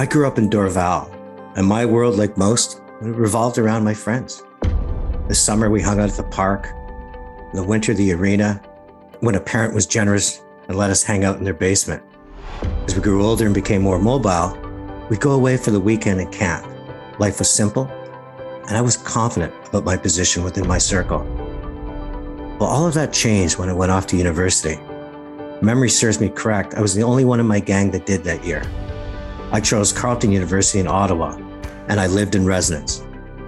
I grew up in Dorval, and my world, like most, revolved around my friends. The summer we hung out at the park, the winter the arena, when a parent was generous and let us hang out in their basement. As we grew older and became more mobile, we'd go away for the weekend and camp. Life was simple, and I was confident about my position within my circle. Well, all of that changed when I went off to university. Memory serves me correct, I was the only one in my gang that did that year. I chose Carleton University in Ottawa, and I lived in residence.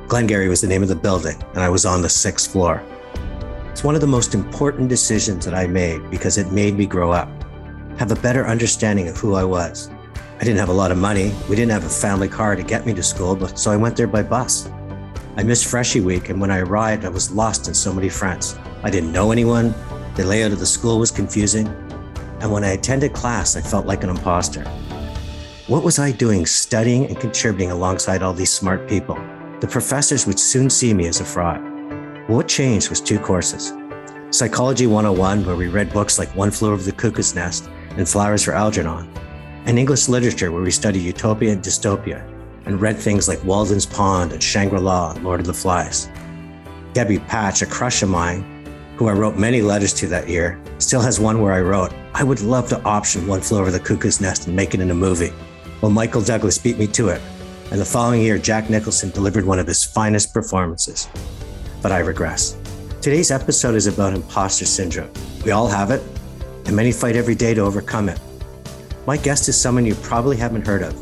Glengarry was the name of the building, and I was on the 6th floor. It's one of the most important decisions that I made because it made me grow up, have a better understanding of who I was. I didn't have a lot of money. We didn't have a family car to get me to school, so I went there by bus. I missed Freshie Week, and when I arrived, I was lost in so many fronts. I didn't know anyone. The layout of the school was confusing. And when I attended class, I felt like an imposter. What was I doing studying and contributing alongside all these smart people? The professors would soon see me as a fraud. What changed was two courses. Psychology 101, where we read books like One Flew Over the Cuckoo's Nest and Flowers for Algernon, and English literature, where we studied Utopia and Dystopia and read things like Walden's Pond and Shangri-La and Lord of the Flies. Debbie Patch, a crush of mine, who I wrote many letters to that year, still has one where I wrote, I would love to option One Flew Over the Cuckoo's Nest and make it into a movie. Well, Michael Douglas beat me to it, and the following year, Jack Nicholson delivered one of his finest performances. But I regress. Today's episode is about imposter syndrome. We all have it, and many fight every day to overcome it. My guest is someone you probably haven't heard of,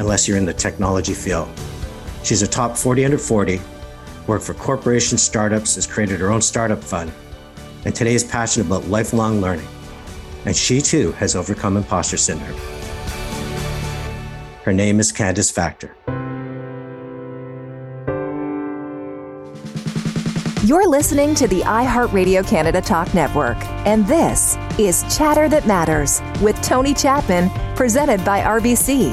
unless you're in the technology field. She's a top 40 under 40, worked for corporations, startups, has created her own startup fund, and today is passionate about lifelong learning. And she too has overcome imposter syndrome. Her name is Candace Faktor. You're listening to the iHeartRadio Canada Talk Network, and this is Chatter That Matters with Tony Chapman, presented by RBC.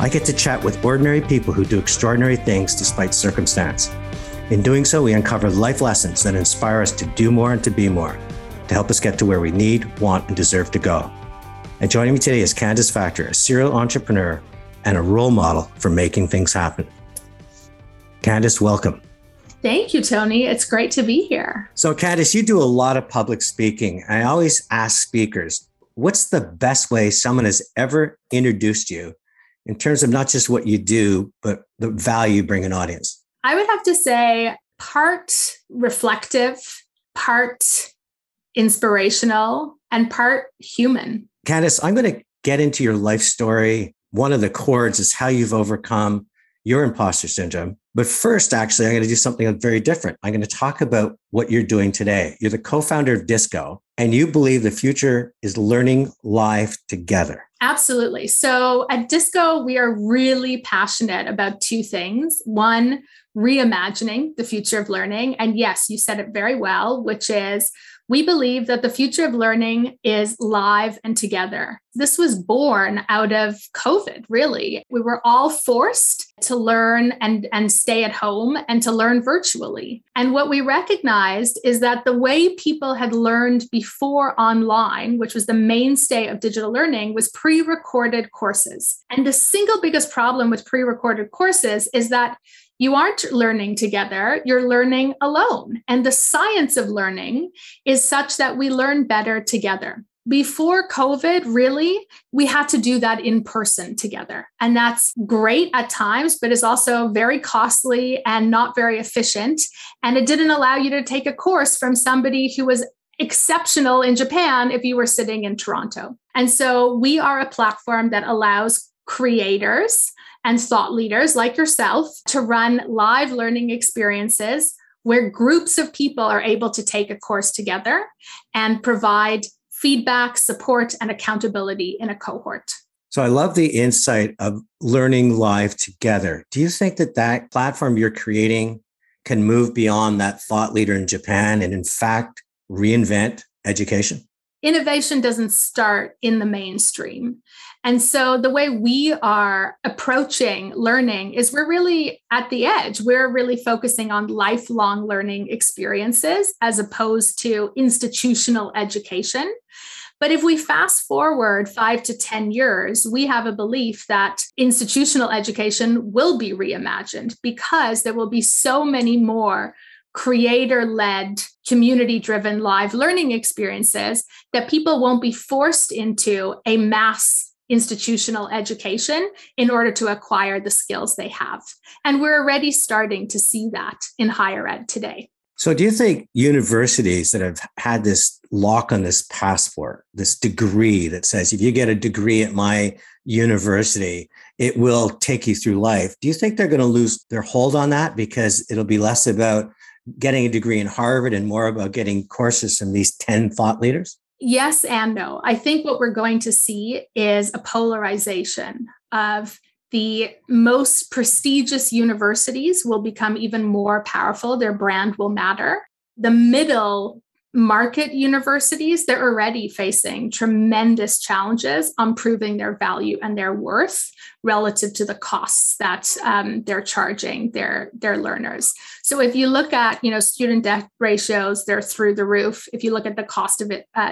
I get to chat with ordinary people who do extraordinary things despite circumstance. In doing so, we uncover life lessons that inspire us to do more and to be more, to help us get to where we need, want, and deserve to go. And joining me today is Candace Faktor, a serial entrepreneur and a role model for making things happen. Candace, welcome. Thank you, Tony. It's great to be here. So Candace, you do a lot of public speaking. I always ask speakers, what's the best way someone has ever introduced you in terms of not just what you do, but the value you bring an audience? I would have to say part reflective, part inspirational, and part human. Candace, I'm going to get into your life story. One of the chords is how you've overcome your imposter syndrome. But first, actually, I'm going to do something very different. I'm going to talk about what you're doing today. You're the co-founder of Disco, and you believe the future is learning live together. Absolutely. So at Disco, we are really passionate about two things. One, reimagining the future of learning. And yes, you said it very well, which is we believe that the future of learning is live and together. This was born out of COVID, really. We were all forced to learn and stay at home and to learn virtually. And what we recognized is that the way people had learned before online, which was the mainstay of digital learning, was pre-recorded courses. And the single biggest problem with pre-recorded courses is that you aren't learning together, you're learning alone. And the science of learning is such that we learn better together. Before COVID, really, we had to do that in person together. And that's great at times, but is also very costly and not very efficient. And it didn't allow you to take a course from somebody who was exceptional in Japan if you were sitting in Toronto. And so we are a platform that allows creators and thought leaders like yourself to run live learning experiences where groups of people are able to take a course together and provide feedback, support, and accountability in a cohort. So I love the insight of learning live together. Do you think that that platform you're creating can move beyond that thought leader in Japan and in fact, reinvent education? innovation doesn't start in the mainstream. And so the way we are approaching learning is we're really at the edge. We're really focusing on lifelong learning experiences as opposed to institutional education. But if we fast forward 5 to 10 years, we have a belief that institutional education will be reimagined because there will be so many more creator-led, community-driven live learning experiences that people won't be forced into a mass institutional education in order to acquire the skills they have. And we're already starting to see that in higher ed today. So do you think universities that have had this lock on this passport, this degree that says, if you get a degree at my university, it will take you through life, do you think they're going to lose their hold on that because it'll be less about getting a degree in Harvard and more about getting courses from these 10 thought leaders? Yes and no. I think what we're going to see is a polarization of the most prestigious universities will become even more powerful. Their brand will matter. The middle market universities, they're already facing tremendous challenges on proving their value and their worth relative to the costs that they're charging their learners. So if you look at, student debt ratios, they're through the roof. If you look at the cost of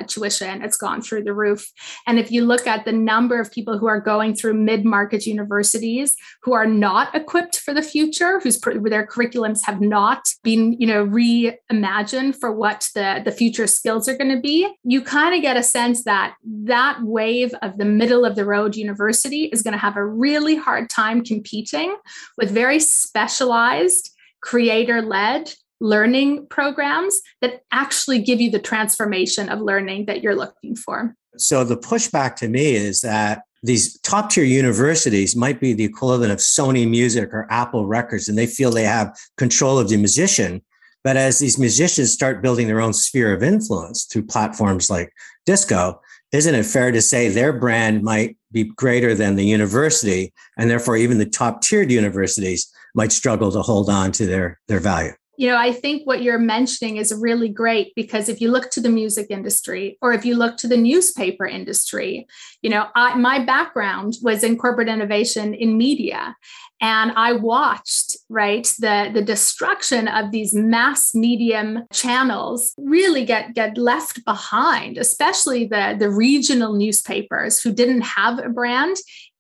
tuition, it's gone through the roof. And if you look at the number of people who are going through mid-market universities who are not equipped for the future, whose their curriculums have not been, reimagined for what the future skills are going to be, you kind of get a sense that that wave of the middle of the road university is going to have a really hard time competing with very specialized, creator-led learning programs that actually give you the transformation of learning that you're looking for. So the pushback to me is that these top-tier universities might be the equivalent of Sony Music or Apple Records, and they feel they have control of the musician. But as these musicians start building their own sphere of influence through platforms like Disco, isn't it fair to say their brand might be greater than the university, and therefore even the top-tiered universities might struggle to hold on to their value? I think what you're mentioning is really great, because if you look to the music industry or if you look to the newspaper industry, my background was in corporate innovation in media. And I watched, the destruction of these mass medium channels really get left behind, especially the regional newspapers who didn't have a brand.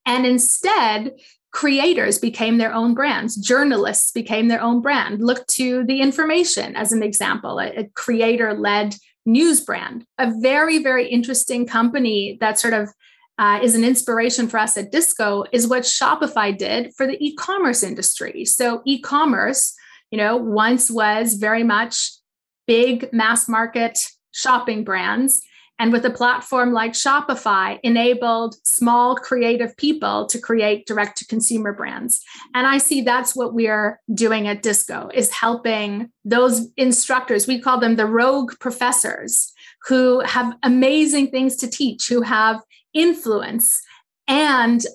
And instead, creators became their own brands. Journalists became their own brand. Look to The Information as an example, a creator-led news brand. A very, very interesting company that sort of is an inspiration for us at Disco is what Shopify did for the e-commerce industry. So e-commerce, once was very much big mass market shopping brands. And with a platform like Shopify, enabled small creative people to create direct-to-consumer brands. And I see that's what we're doing at Disco, is helping those instructors, we call them the rogue professors, who have amazing things to teach, who have influence and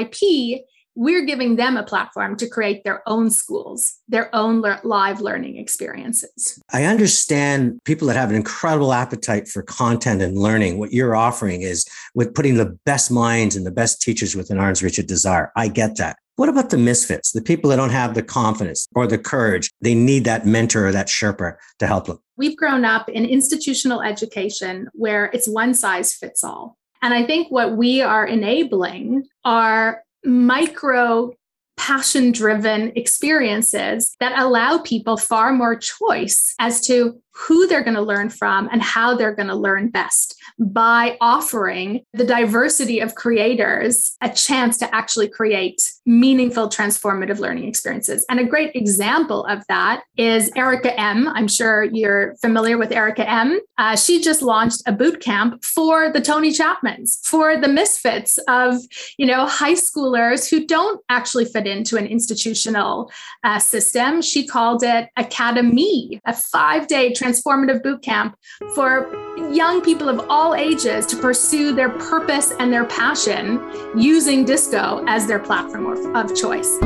IP. We're giving them a platform to create their own schools, their own live learning experiences. I understand people that have an incredible appetite for content and learning. What you're offering is with putting the best minds and the best teachers within arm's reach of desire. I get that. What about the misfits, the people that don't have the confidence or the courage? They need that mentor or that Sherpa to help them. We've grown up in institutional education where it's one size fits all. And I think what we are enabling are micro passion-driven experiences that allow people far more choice as to who they're going to learn from and how they're going to learn best by offering the diversity of creators a chance to actually create meaningful, transformative learning experiences. And a great example of that is Erica M. I'm sure you're familiar with Erica M. She just launched a boot camp for the Tony Chapmans, for the misfits of, high schoolers who don't actually fit into an institutional system. She called it Academy, a 5-day transformative boot camp for young people of all ages to pursue their purpose and their passion using Disco as their platform of choice.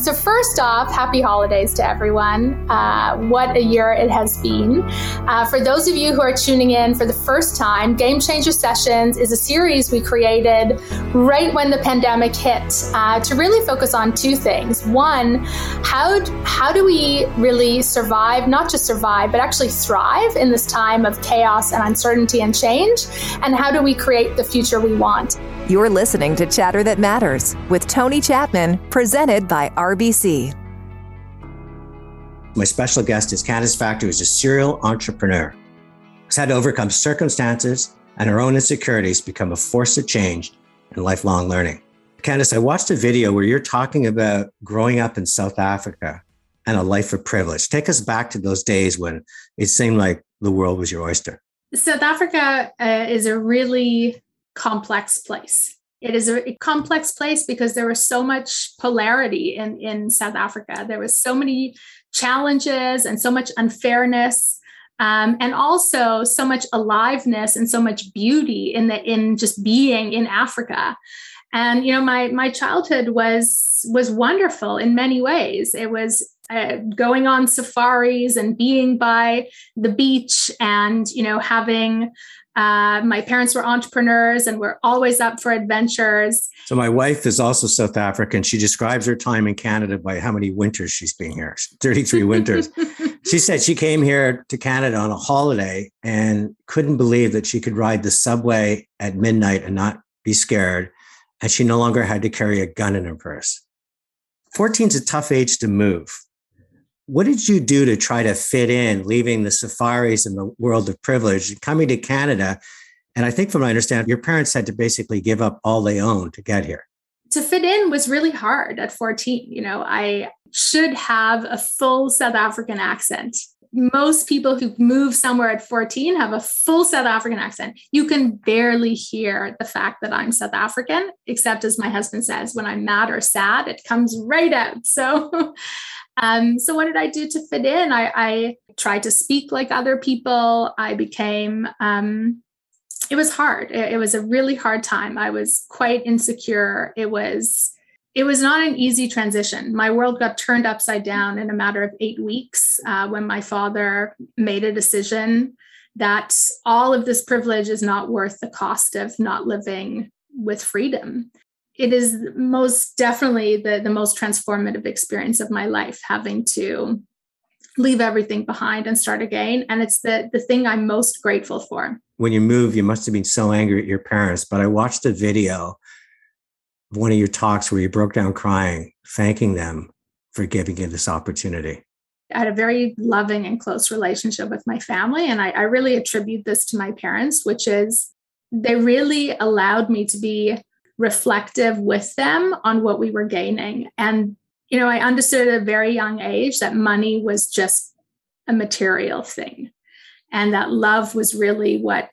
So first off, happy holidays to everyone. What a year it has been. For those of you who are tuning in for the first time, Game Changer Sessions is a series we created right when the pandemic hit to really focus on two things. One, how do we really survive, not just survive, but actually thrive in this time of chaos and uncertainty and change? And how do we create the future we want? You're listening to Chatter That Matters with Tony Chapman, presented by RBC. My special guest is Candace Faktor, who's a serial entrepreneur who's had to overcome circumstances and her own insecurities to become a force of change and lifelong learning. Candace, I watched a video where you're talking about growing up in South Africa and a life of privilege. Take us back to those days when it seemed like the world was your oyster. South Africa is a really complex place. It is a complex place because there was so much polarity in South Africa. There was so many challenges and so much unfairness, and also so much aliveness and so much beauty in just being in Africa. And you know, my childhood was wonderful in many ways. It was going on safaris and being by the beach, and you know, having. My parents were entrepreneurs and were always up for adventures. So my wife is also South African. She describes her time in Canada by how many winters she's been here, 33 winters. She said she came here to Canada on a holiday and couldn't believe that she could ride the subway at midnight and not be scared. And she no longer had to carry a gun in her purse. 14 is a tough age to move. What did you do to try to fit in, leaving the safaris and the world of privilege, coming to Canada? And I think from what I understand, your parents had to basically give up all they owned to get here. To fit in was really hard at 14. You know, I should have a full South African accent. Most people who move somewhere at 14 have a full South African accent. You can barely hear the fact that I'm South African, except as my husband says, when I'm mad or sad, it comes right out. So... So what did I do to fit in? I tried to speak like other people. I became, it was hard. It was a really hard time. I was quite insecure. It was not an easy transition. My world got turned upside down in a matter of 8 weeks, when my father made a decision that all of this privilege is not worth the cost of not living with freedom. It is most definitely the most transformative experience of my life, having to leave everything behind and start again. And it's the thing I'm most grateful for. When you move, you must have been so angry at your parents. But I watched a video of one of your talks where you broke down crying, thanking them for giving you this opportunity. I had a very loving and close relationship with my family. And I really attribute this to my parents, which is they really allowed me to be reflective with them on what we were gaining. And, you know, I understood at a very young age that money was just a material thing and that love was really what,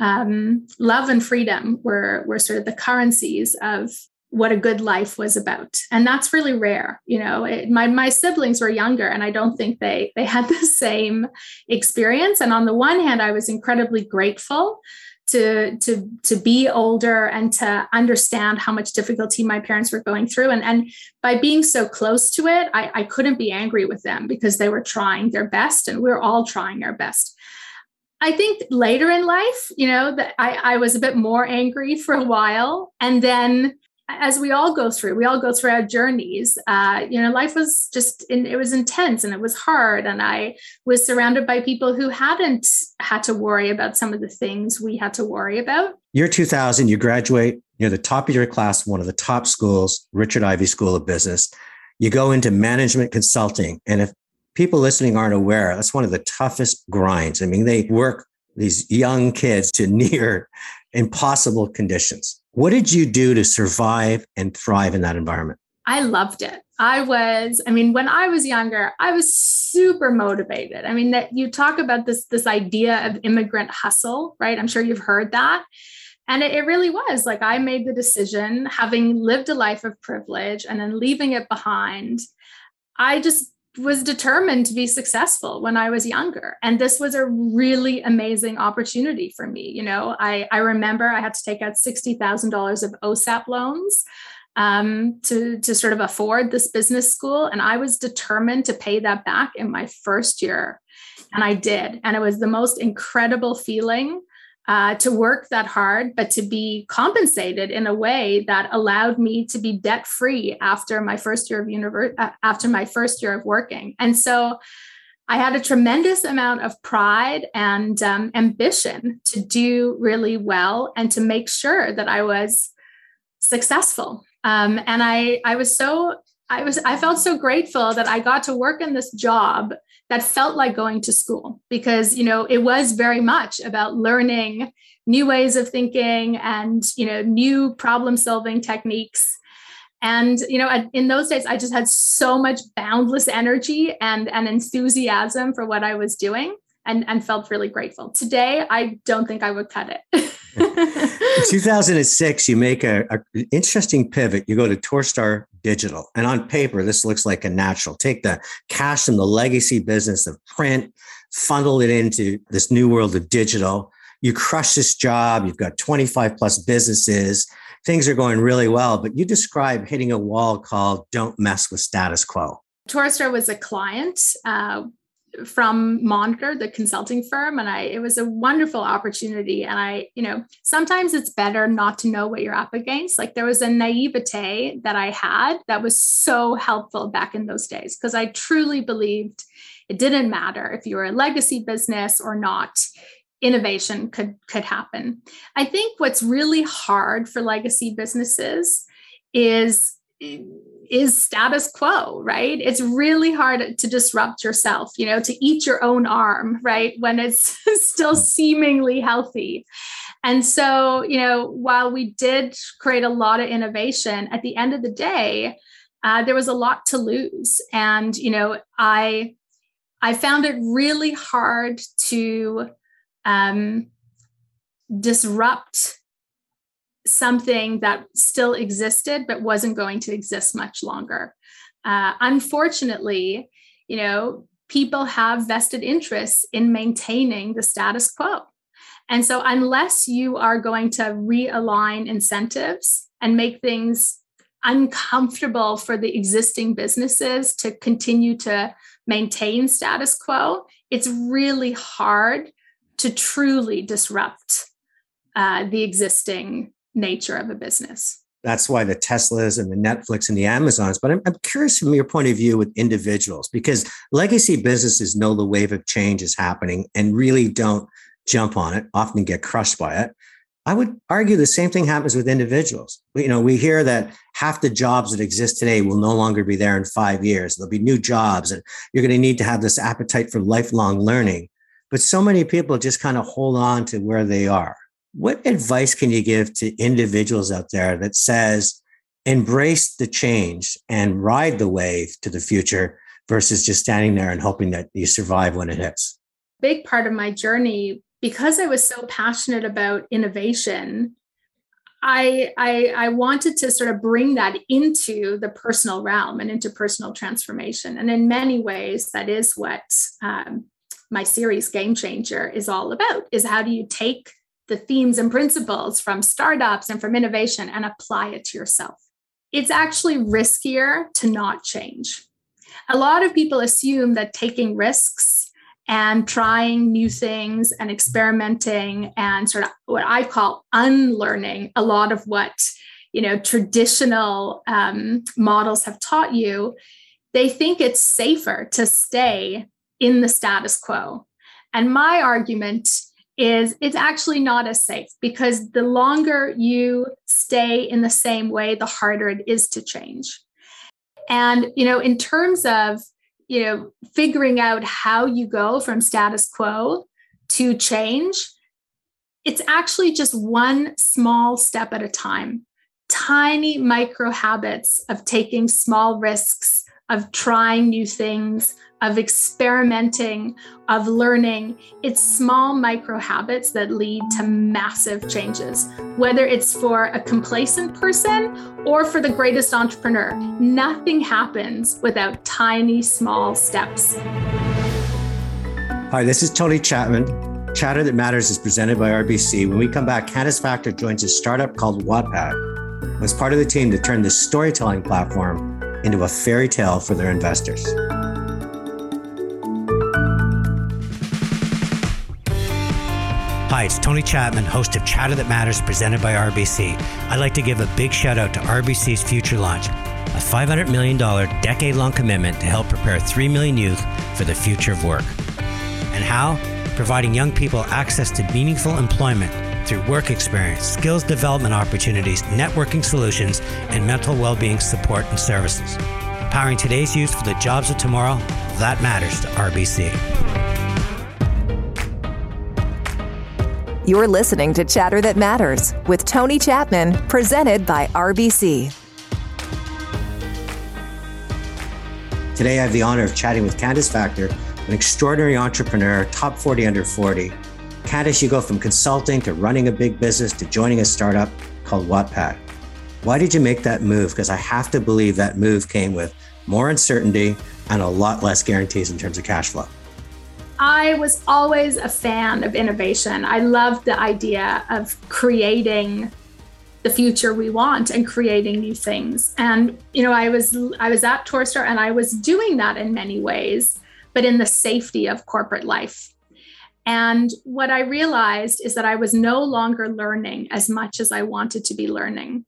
love and freedom were sort of the currencies of what a good life was about. And that's really rare. You know, my siblings were younger and I don't think they had the same experience. And on the one hand, I was incredibly grateful to be older and to understand how much difficulty my parents were going through. And by being so close to it, I couldn't be angry with them because they were trying their best and we're all trying our best. I think later in life, you know, that I was a bit more angry for a while. And then as we all go through our journeys, you know, life was just, it was intense and it was hard. And I was surrounded by people who hadn't had to worry about some of the things we had to worry about. Year 2000, you graduate, you're the top of your class, one of the top schools, Richard Ivey School of Business. You go into management consulting. And if people listening aren't aware, that's one of the toughest grinds. I mean, they work these young kids to near impossible conditions. What did you do to survive and thrive in that environment? I loved it. When I was younger, I was super motivated. I mean, that you talk about this idea of immigrant hustle, right? I'm sure you've heard that. And it really was like, I made the decision, having lived a life of privilege and then leaving it behind. I just was determined to be successful when I was younger. And this was a really amazing opportunity for me. You know, I remember I had to take out $60,000 of OSAP loans to sort of afford this business school. And I was determined to pay that back in my first year. And I did. And it was the most incredible feeling to work that hard, but to be compensated in a way that allowed me to be debt-free after my first year of working. And so I had a tremendous amount of pride and ambition to do really well and to make sure that I was successful. And I felt so grateful that I got to work in this job that felt like going to school, because, you know, it was very much about learning new ways of thinking and, you know, new problem solving techniques. And, you know, in those days, I just had so much boundless energy and enthusiasm for what I was doing, and felt really grateful. Today, I don't think I would cut it. In 2006, you make an interesting pivot. You go to Torstar Digital. And on paper, this looks like a natural. Take the cash from the legacy business of print, funnel it into this new world of digital. You crush this job. You've got 25 plus businesses. Things are going really well. But you describe hitting a wall called Don't Mess with Status Quo. Torstar was a client from Monitor, the consulting firm. And it was a wonderful opportunity. And you know, sometimes it's better not to know what you're up against. Like, there was a naivete that I had that was so helpful back in those days, because I truly believed it didn't matter if you were a legacy business or not. Innovation could happen. I think what's really hard for legacy businesses is status quo, right? It's really hard to disrupt yourself, you know, to eat your own arm, right? When it's still seemingly healthy. And so, you know, while we did create a lot of innovation, at the end of the day, there was a lot to lose. And, you know, I found it really hard to disrupt something that still existed, but wasn't going to exist much longer. Unfortunately, you know, people have vested interests in maintaining the status quo. And so unless you are going to realign incentives and make things uncomfortable for the existing businesses to continue to maintain status quo, it's really hard to truly disrupt the existing nature of a business. That's why the Teslas and the Netflix and the Amazons. But I'm curious from your point of view with individuals, because legacy businesses know the wave of change is happening and really don't jump on it, often get crushed by it. I would argue the same thing happens with individuals. You know, we hear that half the jobs that exist today will no longer be there in 5 years. There'll be new jobs, and you're going to need to have this appetite for lifelong learning. But so many people just kind of hold on to where they are. What advice can you give to individuals out there that says, embrace the change and ride the wave to the future versus just standing there and hoping that you survive when it hits? Big part of my journey, because I was so passionate about innovation, I wanted to sort of bring that into the personal realm and into personal transformation. And in many ways, that is what my series Game Changer is all about, is how do you take the themes and principles from startups and from innovation and apply it to yourself. It's actually riskier to not change. A lot of people assume that taking risks and trying new things and experimenting and sort of what I call unlearning a lot of what, you know, traditional models have taught you, they think it's safer to stay in the status quo. And my argument is it's actually not as safe, because the longer you stay in the same way, the harder it is to change. And, you know, in terms of, you know, figuring out how you go from status quo to change, it's actually just one small step at a time. Tiny micro habits of taking small risks, of trying new things, of experimenting, of learning. It's small micro habits that lead to massive changes, whether it's for a complacent person or for the greatest entrepreneur. Nothing happens without tiny, small steps. Hi, this is Tony Chapman. Chatter That Matters is presented by RBC. When we come back, Candace Faktor joins a startup called Wattpad. was part of the team that turned this storytelling platform into a fairy tale for their investors. Hi, it's Tony Chapman, host of Chatter That Matters, presented by RBC. I'd like to give a big shout out to RBC's Future Launch, a $500 million decade-long commitment to help prepare 3 million youth for the future of work. And how? Providing young people access to meaningful employment through work experience, skills development opportunities, networking solutions, and mental well-being support and services. Powering today's youth for the jobs of tomorrow, that matters to RBC. You're listening to Chatter That Matters with Tony Chapman, presented by RBC. Today, I have the honor of chatting with Candace Faktor, an extraordinary entrepreneur, top 40 under 40. Candace, you go from consulting to running a big business to joining a startup called Wattpad. Why did you make that move? Because I have to believe that move came with more uncertainty and a lot less guarantees in terms of cash flow. I was always a fan of innovation. I loved the idea of creating the future we want and creating new things. And, you know, I was at Torstar and I was doing that in many ways, but in the safety of corporate life. And what I realized is that I was no longer learning as much as I wanted to be learning.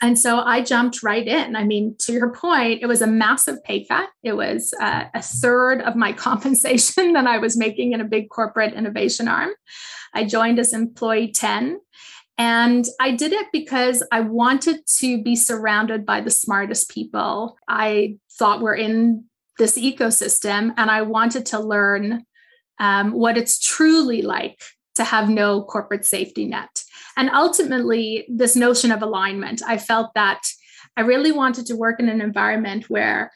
And so I jumped right in. I mean, to your point, it was a massive pay cut. It was a third of my compensation that I was making in a big corporate innovation arm. I joined as employee 10. And I did it because I wanted to be surrounded by the smartest people I thought were in this ecosystem. And I wanted to learn what it's truly like to have no corporate safety net. And ultimately, this notion of alignment, I felt that I really wanted to work in an environment where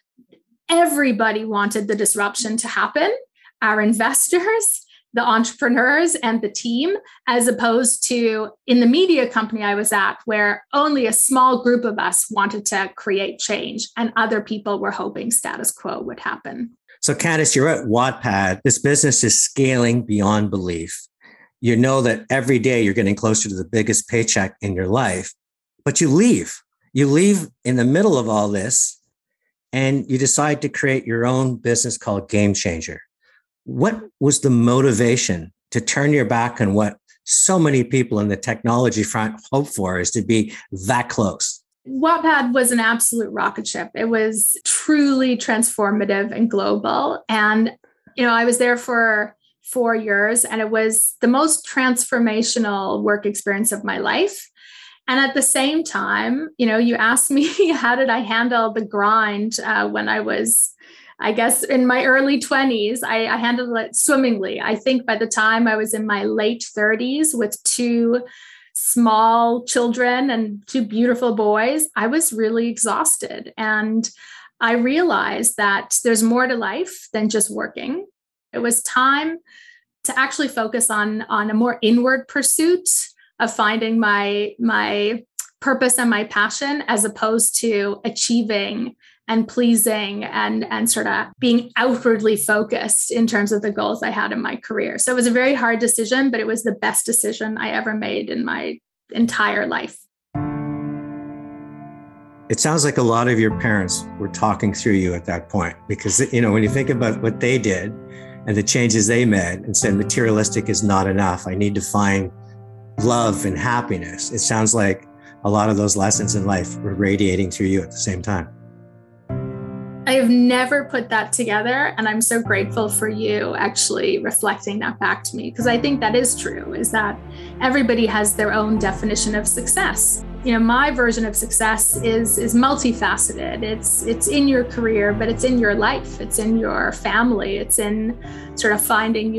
everybody wanted the disruption to happen, our investors, the entrepreneurs, and the team, as opposed to in the media company I was at, where only a small group of us wanted to create change and other people were hoping status quo would happen. So Candace, you're at Wattpad. This business is scaling beyond belief. You know that every day you're getting closer to the biggest paycheck in your life, but you leave. You leave in the middle of all this and you decide to create your own business called Game Changer. What was the motivation to turn your back on what so many people in the technology front hope for, is to be that close? Wattpad was an absolute rocket ship. It was truly transformative and global. And, you know, I was there for 4 years and it was the most transformational work experience of my life. And at the same time, you know, you asked me, how did I handle the grind when I was, I guess, in my early 20s? I handled it swimmingly. I think by the time I was in my late 30s with two small children and two beautiful boys, I was really exhausted. And I realized that there's more to life than just working. It was time to actually focus on a more inward pursuit of finding my purpose and my passion, as opposed to achieving and pleasing and sort of being outwardly focused in terms of the goals I had in my career. So it was a very hard decision, but it was the best decision I ever made in my entire life. It sounds like a lot of your parents were talking through you at that point, because, you know, when you think about what they did and the changes they made and said, materialistic is not enough, I need to find love and happiness. It sounds like a lot of those lessons in life were radiating through you at the same time. I have never put that together. And I'm so grateful for you actually reflecting that back to me, because I think that is true, is that everybody has their own definition of success. You know, my version of success is multifaceted. It's in your career, but it's in your life. It's in your family. It's in sort of finding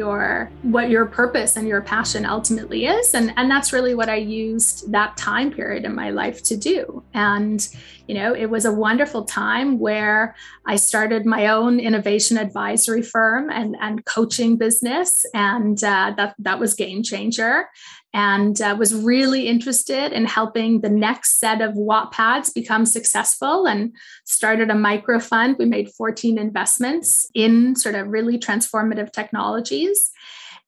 what your purpose and your passion ultimately is. And that's really what I used that time period in my life to do. And, you know, it was a wonderful time where I started my own innovation advisory firm and coaching business. And that was Game Changer. And was really interested in helping the next set of Wattpads become successful, and started a micro fund. We made 14 investments in sort of really transformative technologies.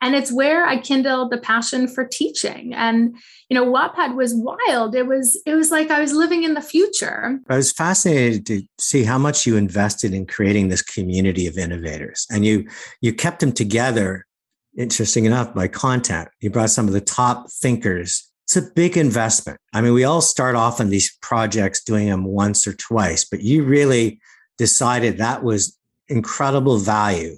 And it's where I kindled the passion for teaching. And, you know, Wattpad was wild. It was like I was living in the future. I was fascinated to see how much you invested in creating this community of innovators. And you kept them together, interesting enough, by content. You brought some of the top thinkers. It's a big investment. I mean, we all start off on these projects doing them once or twice, but you really decided that was incredible value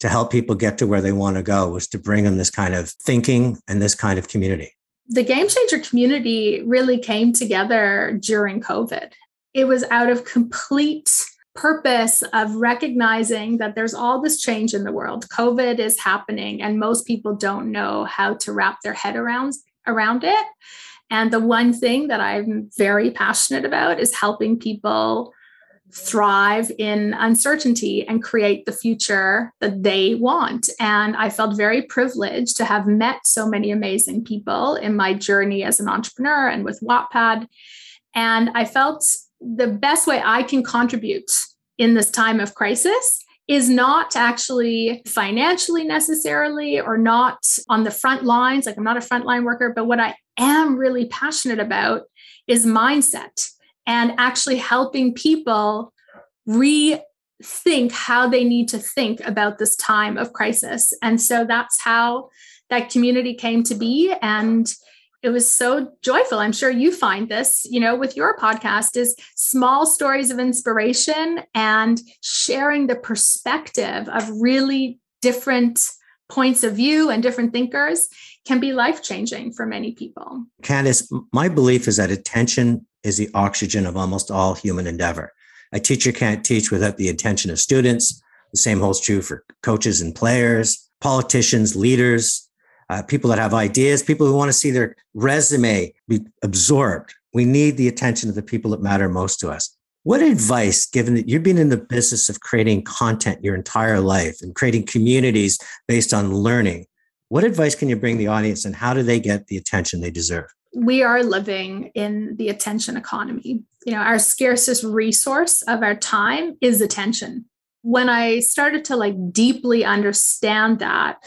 to help people get to where they want to go, was to bring them this kind of thinking and this kind of community. The Game Changer community really came together during COVID. It was out of complete purpose of recognizing that there's all this change in the world. COVID is happening and most people don't know how to wrap their head around it. And the one thing that I'm very passionate about is helping people thrive in uncertainty and create the future that they want. And I felt very privileged to have met so many amazing people in my journey as an entrepreneur and with Wattpad. And I felt the best way I can contribute in this time of crisis is not actually financially necessarily, or not on the front lines. Like, I'm not a frontline worker, but what I am really passionate about is mindset. And actually helping people rethink how they need to think about this time of crisis. And so that's how that community came to be. And it was so joyful. I'm sure you find this, you know, with your podcast, is small stories of inspiration and sharing the perspective of really different points of view and different thinkers can be life-changing for many people. Candace, my belief is that attention is the oxygen of almost all human endeavor. A teacher can't teach without the attention of students. The same holds true for coaches and players, politicians, leaders, people that have ideas, people who want to see their resume be absorbed. We need the attention of the people that matter most to us. What advice, given that you've been in the business of creating content your entire life and creating communities based on learning, what advice can you bring the audience, and how do they get the attention they deserve? We are living in the attention economy. You know, our scarcest resource of our time is attention. When I started to deeply understand that,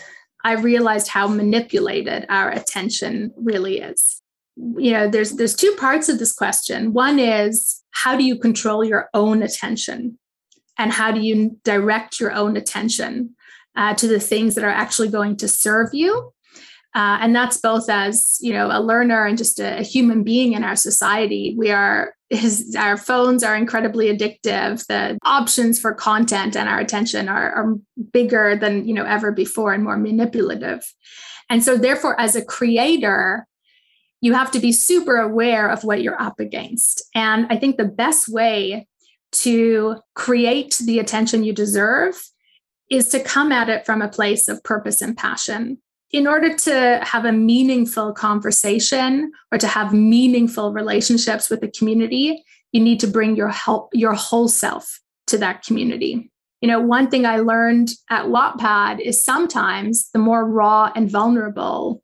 I realized how manipulated our attention really is. You know, there's two parts of this question. One is, how do you control your own attention? And how do you direct your own attention to the things that are actually going to serve you? And that's both as, you know, a learner and just a human being in our society. Our phones are incredibly addictive. The options for content and our attention are bigger than, you know, ever before, and more manipulative. And so therefore, as a creator, you have to be super aware of what you're up against. And I think the best way to create the attention you deserve is to come at it from a place of purpose and passion. In order to have a meaningful conversation or to have meaningful relationships with the community, you need to bring your whole self to that community. You know, one thing I learned at Wattpad is sometimes the more raw and vulnerable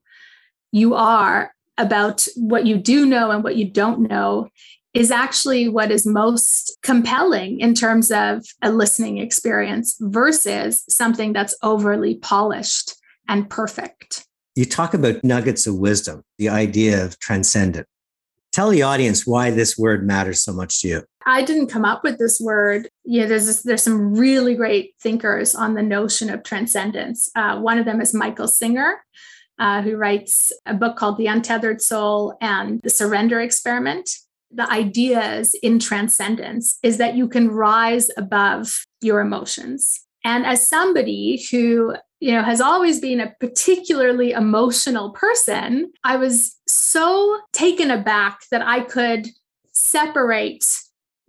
you are about what you do know and what you don't know is actually what is most compelling in terms of a listening experience versus something that's overly polished and perfect. You talk about nuggets of wisdom, the idea of transcendent. Tell the audience why this word matters so much to you. I didn't come up with this word. Yeah, there's some really great thinkers on the notion of transcendence. One of them is Michael Singer, who writes a book called The Untethered Soul and The Surrender Experiment. The ideas in transcendence is that you can rise above your emotions. And as somebody who, you know, has always been a particularly emotional person, I was so taken aback that I could separate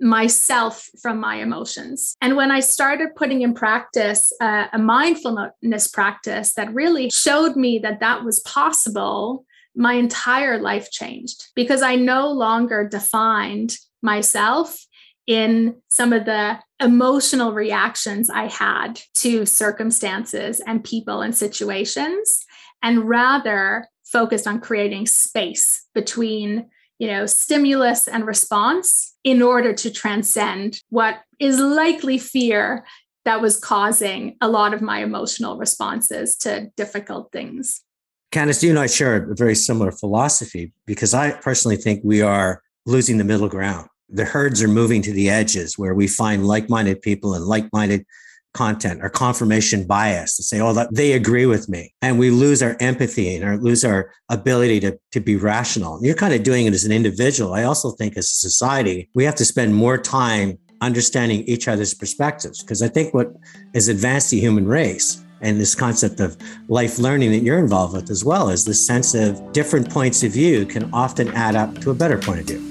myself from my emotions. And when I started putting in practice a mindfulness practice that really showed me that that was possible, my entire life changed, because I no longer defined myself in some of the emotional reactions I had to circumstances and people and situations, and rather focused on creating space between, you know, stimulus and response in order to transcend what is likely fear that was causing a lot of my emotional responses to difficult things. Candace, you and I share a very similar philosophy, because I personally think we are losing the middle ground. The herds are moving to the edges where we find like-minded people and like-minded content, or confirmation bias to say, oh, that they agree with me. And we lose our empathy and lose our ability to be rational. You're kind of doing it as an individual. I also think as a society, we have to spend more time understanding each other's perspectives, because I think what has advanced the human race and this concept of life learning that you're involved with as well is the sense of different points of view can often add up to a better point of view.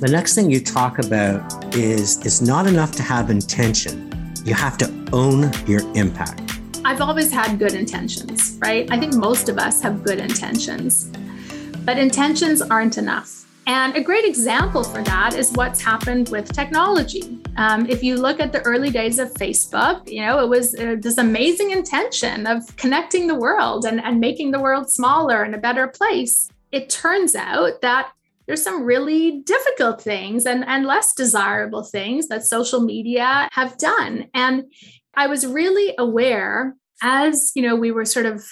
The next thing you talk about is it's not enough to have intention. You have to own your impact. I've always had good intentions, right? I think most of us have good intentions, but intentions aren't enough. And a great example for that is what's happened with technology. If you look at the early days of Facebook, you know, it was this amazing intention of connecting the world and making the world smaller and a better place. It turns out that there's some really difficult things and less desirable things that social media have done. And I was really aware as, you know, we were sort of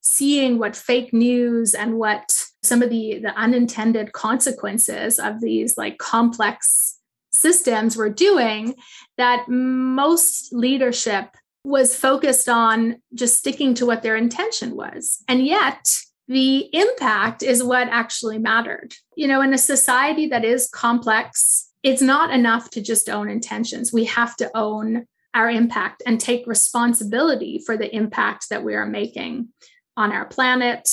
seeing what fake news and what some of the unintended consequences of these like complex systems were doing, that most leadership was focused on just sticking to what their intention was. And yet, the impact is what actually mattered. You know, in a society that is complex, it's not enough to just own intentions. We have to own our impact and take responsibility for the impact that we are making on our planet,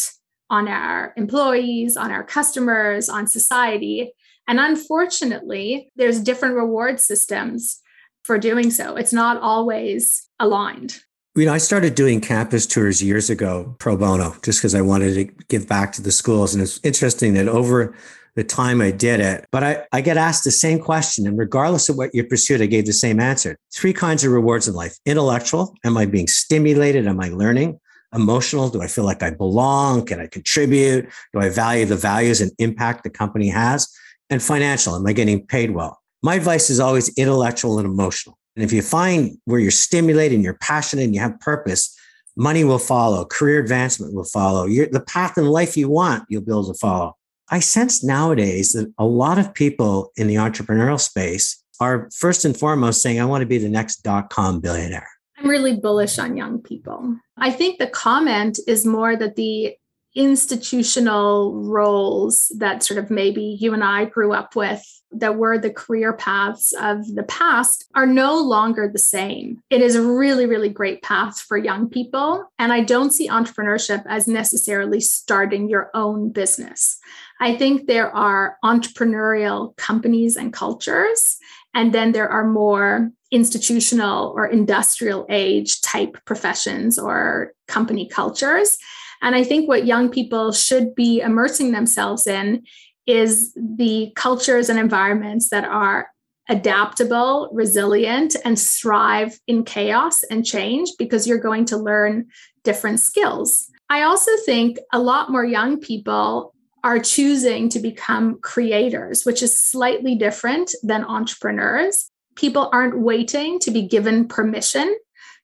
on our employees, on our customers, on society. And unfortunately, there's different reward systems for doing so. It's not always aligned. You know, I started doing campus tours years ago, pro bono, just because I wanted to give back to the schools. And it's interesting that over the time I did it, but I get asked the same question. And regardless of what you pursued, I gave the same answer. Three kinds of rewards in life. Intellectual. Am I being stimulated? Am I learning? Emotional. Do I feel like I belong? Can I contribute? Do I value the values and impact the company has? And financial. Am I getting paid well? My advice is always intellectual and emotional. And if you find where you're stimulated and you're passionate and you have purpose, money will follow, career advancement will follow, the path in life you want, you'll be able to follow. I sense nowadays that a lot of people in the entrepreneurial space are first and foremost saying, I want to be the next .com billionaire. I'm really bullish on young people. I think the comment is more that the institutional roles that sort of maybe you and I grew up with that were the career paths of the past are no longer the same. It is a really, really great path for young people. And I don't see entrepreneurship as necessarily starting your own business. I think there are entrepreneurial companies and cultures, and then there are more institutional or industrial age type professions or company cultures. And I think what young people should be immersing themselves in is the cultures and environments that are adaptable, resilient, and thrive in chaos and change, because you're going to learn different skills. I also think a lot more young people are choosing to become creators, which is slightly different than entrepreneurs. People aren't waiting to be given permission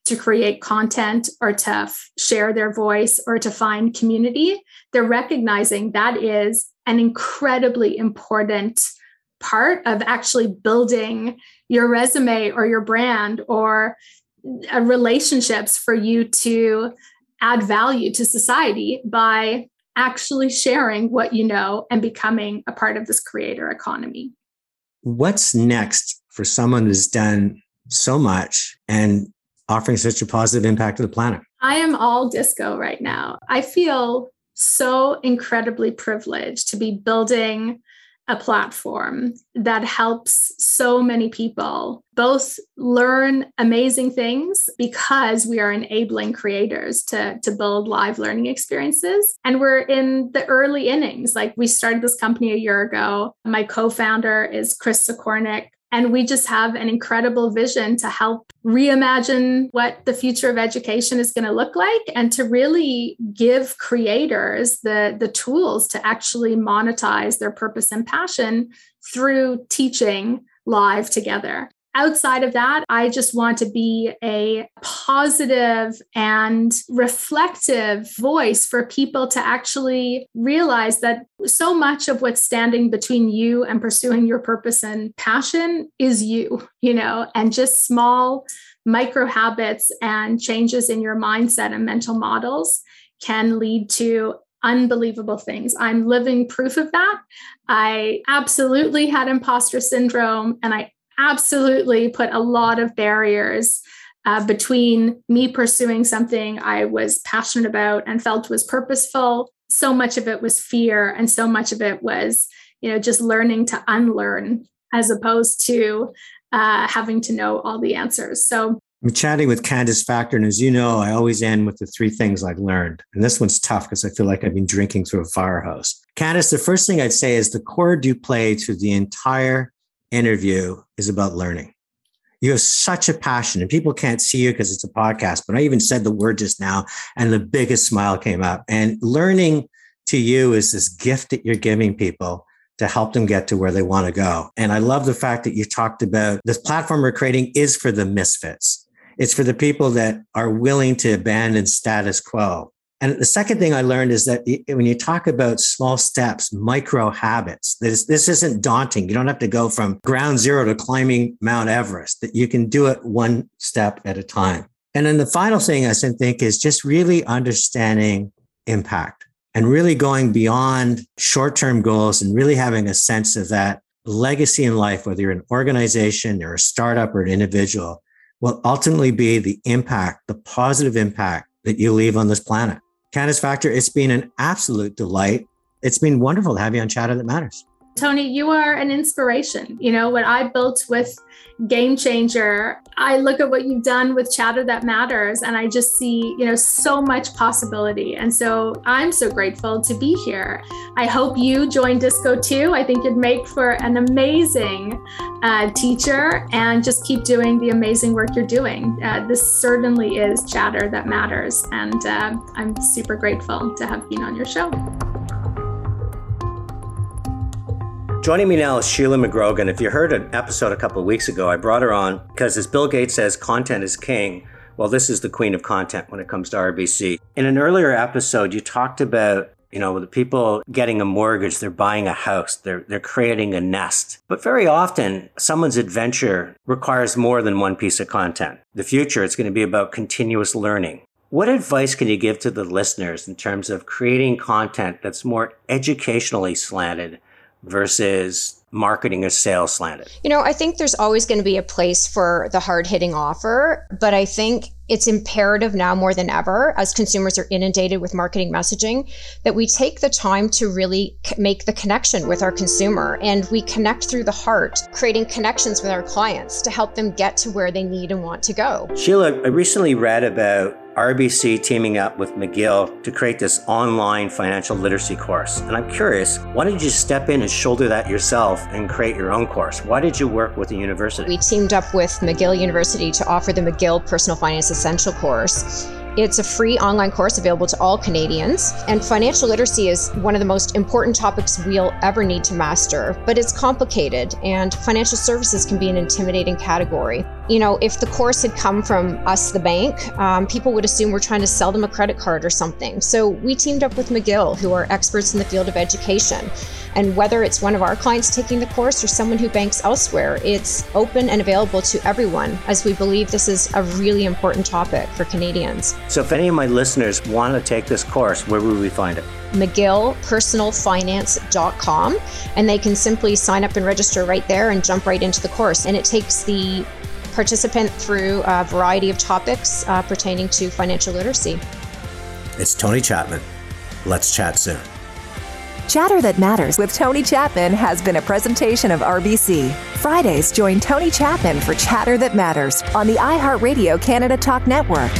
to create content or to share their voice or to find community. They're recognizing that is an incredibly important part of actually building your resume or your brand or relationships for you to add value to society by actually sharing what you know and becoming a part of this creator economy. What's next for someone who's done so much and offering such a positive impact to the planet? I am all disco right now. I feel so incredibly privileged to be building a platform that helps so many people both learn amazing things, because we are enabling creators to build live learning experiences. And we're in the early innings. Like, we started this company a year ago. My co-founder is Chris Sikornick. And we just have an incredible vision to help reimagine what the future of education is going to look like, and to really give creators the tools to actually monetize their purpose and passion through teaching live together. Outside of that, I just want to be a positive and reflective voice for people to actually realize that so much of what's standing between you and pursuing your purpose and passion is you, you know, and just small micro habits and changes in your mindset and mental models can lead to unbelievable things. I'm living proof of that. I absolutely had imposter syndrome, and I absolutely put a lot of barriers between me pursuing something I was passionate about and felt was purposeful. So much of it was fear, and so much of it was, you know, just learning to unlearn as opposed to having to know all the answers. So I'm chatting with Candace Faktor, and as you know, I always end with the three things I've learned. And this one's tough because I feel like I've been drinking through a firehouse. Candace, the first thing I'd say is the chord you play to the entire interview is about learning. You have such a passion, and people can't see you because it's a podcast, but I even said the word just now and the biggest smile came up. And learning to you is this gift that you're giving people to help them get to where they want to go. And I love the fact that you talked about this platform we're creating is for the misfits. It's for the people that are willing to abandon status quo. And the second thing I learned is that when you talk about small steps, micro habits, this isn't daunting. You don't have to go from ground zero to climbing Mount Everest, that you can do it one step at a time. And then the final thing I think is just really understanding impact and really going beyond short-term goals and really having a sense of that legacy in life, whether you're an organization or a startup or an individual, will ultimately be the impact, the positive impact that you leave on this planet. Candace Faktor, it's been an absolute delight. It's been wonderful to have you on Chatter That Matters. Tony, you are an inspiration. You know, what I built with Game Changer, I look at what you've done with Chatter That Matters, and I just see, you know, so much possibility. And so I'm so grateful to be here. I hope you join Disco too. I think you'd make for an amazing teacher, and just keep doing the amazing work you're doing. This certainly is Chatter That Matters. And I'm super grateful to have been on your show. Joining me now is Sheila McGrogan. If you heard an episode a couple of weeks ago, I brought her on because, as Bill Gates says, content is king. Well, this is the queen of content when it comes to RBC. In an earlier episode, you talked about, you know, the people getting a mortgage, they're buying a house, they're creating a nest. But very often, someone's adventure requires more than one piece of content. The future, it's going to be about continuous learning. What advice can you give to the listeners in terms of creating content that's more educationally slanted versus marketing or sales slanted? You know, I think there's always going to be a place for the hard-hitting offer, but I think it's imperative now more than ever, as consumers are inundated with marketing messaging, that we take the time to really make the connection with our consumer, and we connect through the heart, creating connections with our clients to help them get to where they need and want to go. Sheila, I recently read about RBC teaming up with McGill to create this online financial literacy course. And I'm curious, why did you step in and shoulder that yourself and create your own course? Why did you work with the university? We teamed up with McGill University to offer the McGill Personal Finance Essential course. It's a free online course available to all Canadians, and financial literacy is one of the most important topics we'll ever need to master, but it's complicated, and financial services can be an intimidating category. You know, if the course had come from us, the bank, people would assume we're trying to sell them a credit card or something. So we teamed up with McGill, who are experts in the field of education. And whether it's one of our clients taking the course or someone who banks elsewhere, it's open and available to everyone, as we believe this is a really important topic for Canadians. So if any of my listeners want to take this course, where will we find it? McGillpersonalfinance.com, and they can simply sign up and register right there and jump right into the course. And it takes the participant through a variety of topics pertaining to financial literacy. It's Tony Chapman. Let's chat soon. Chatter That Matters with Tony Chapman has been a presentation of RBC. Fridays, join Tony Chapman for Chatter That Matters on the iHeartRadio Canada Talk Network.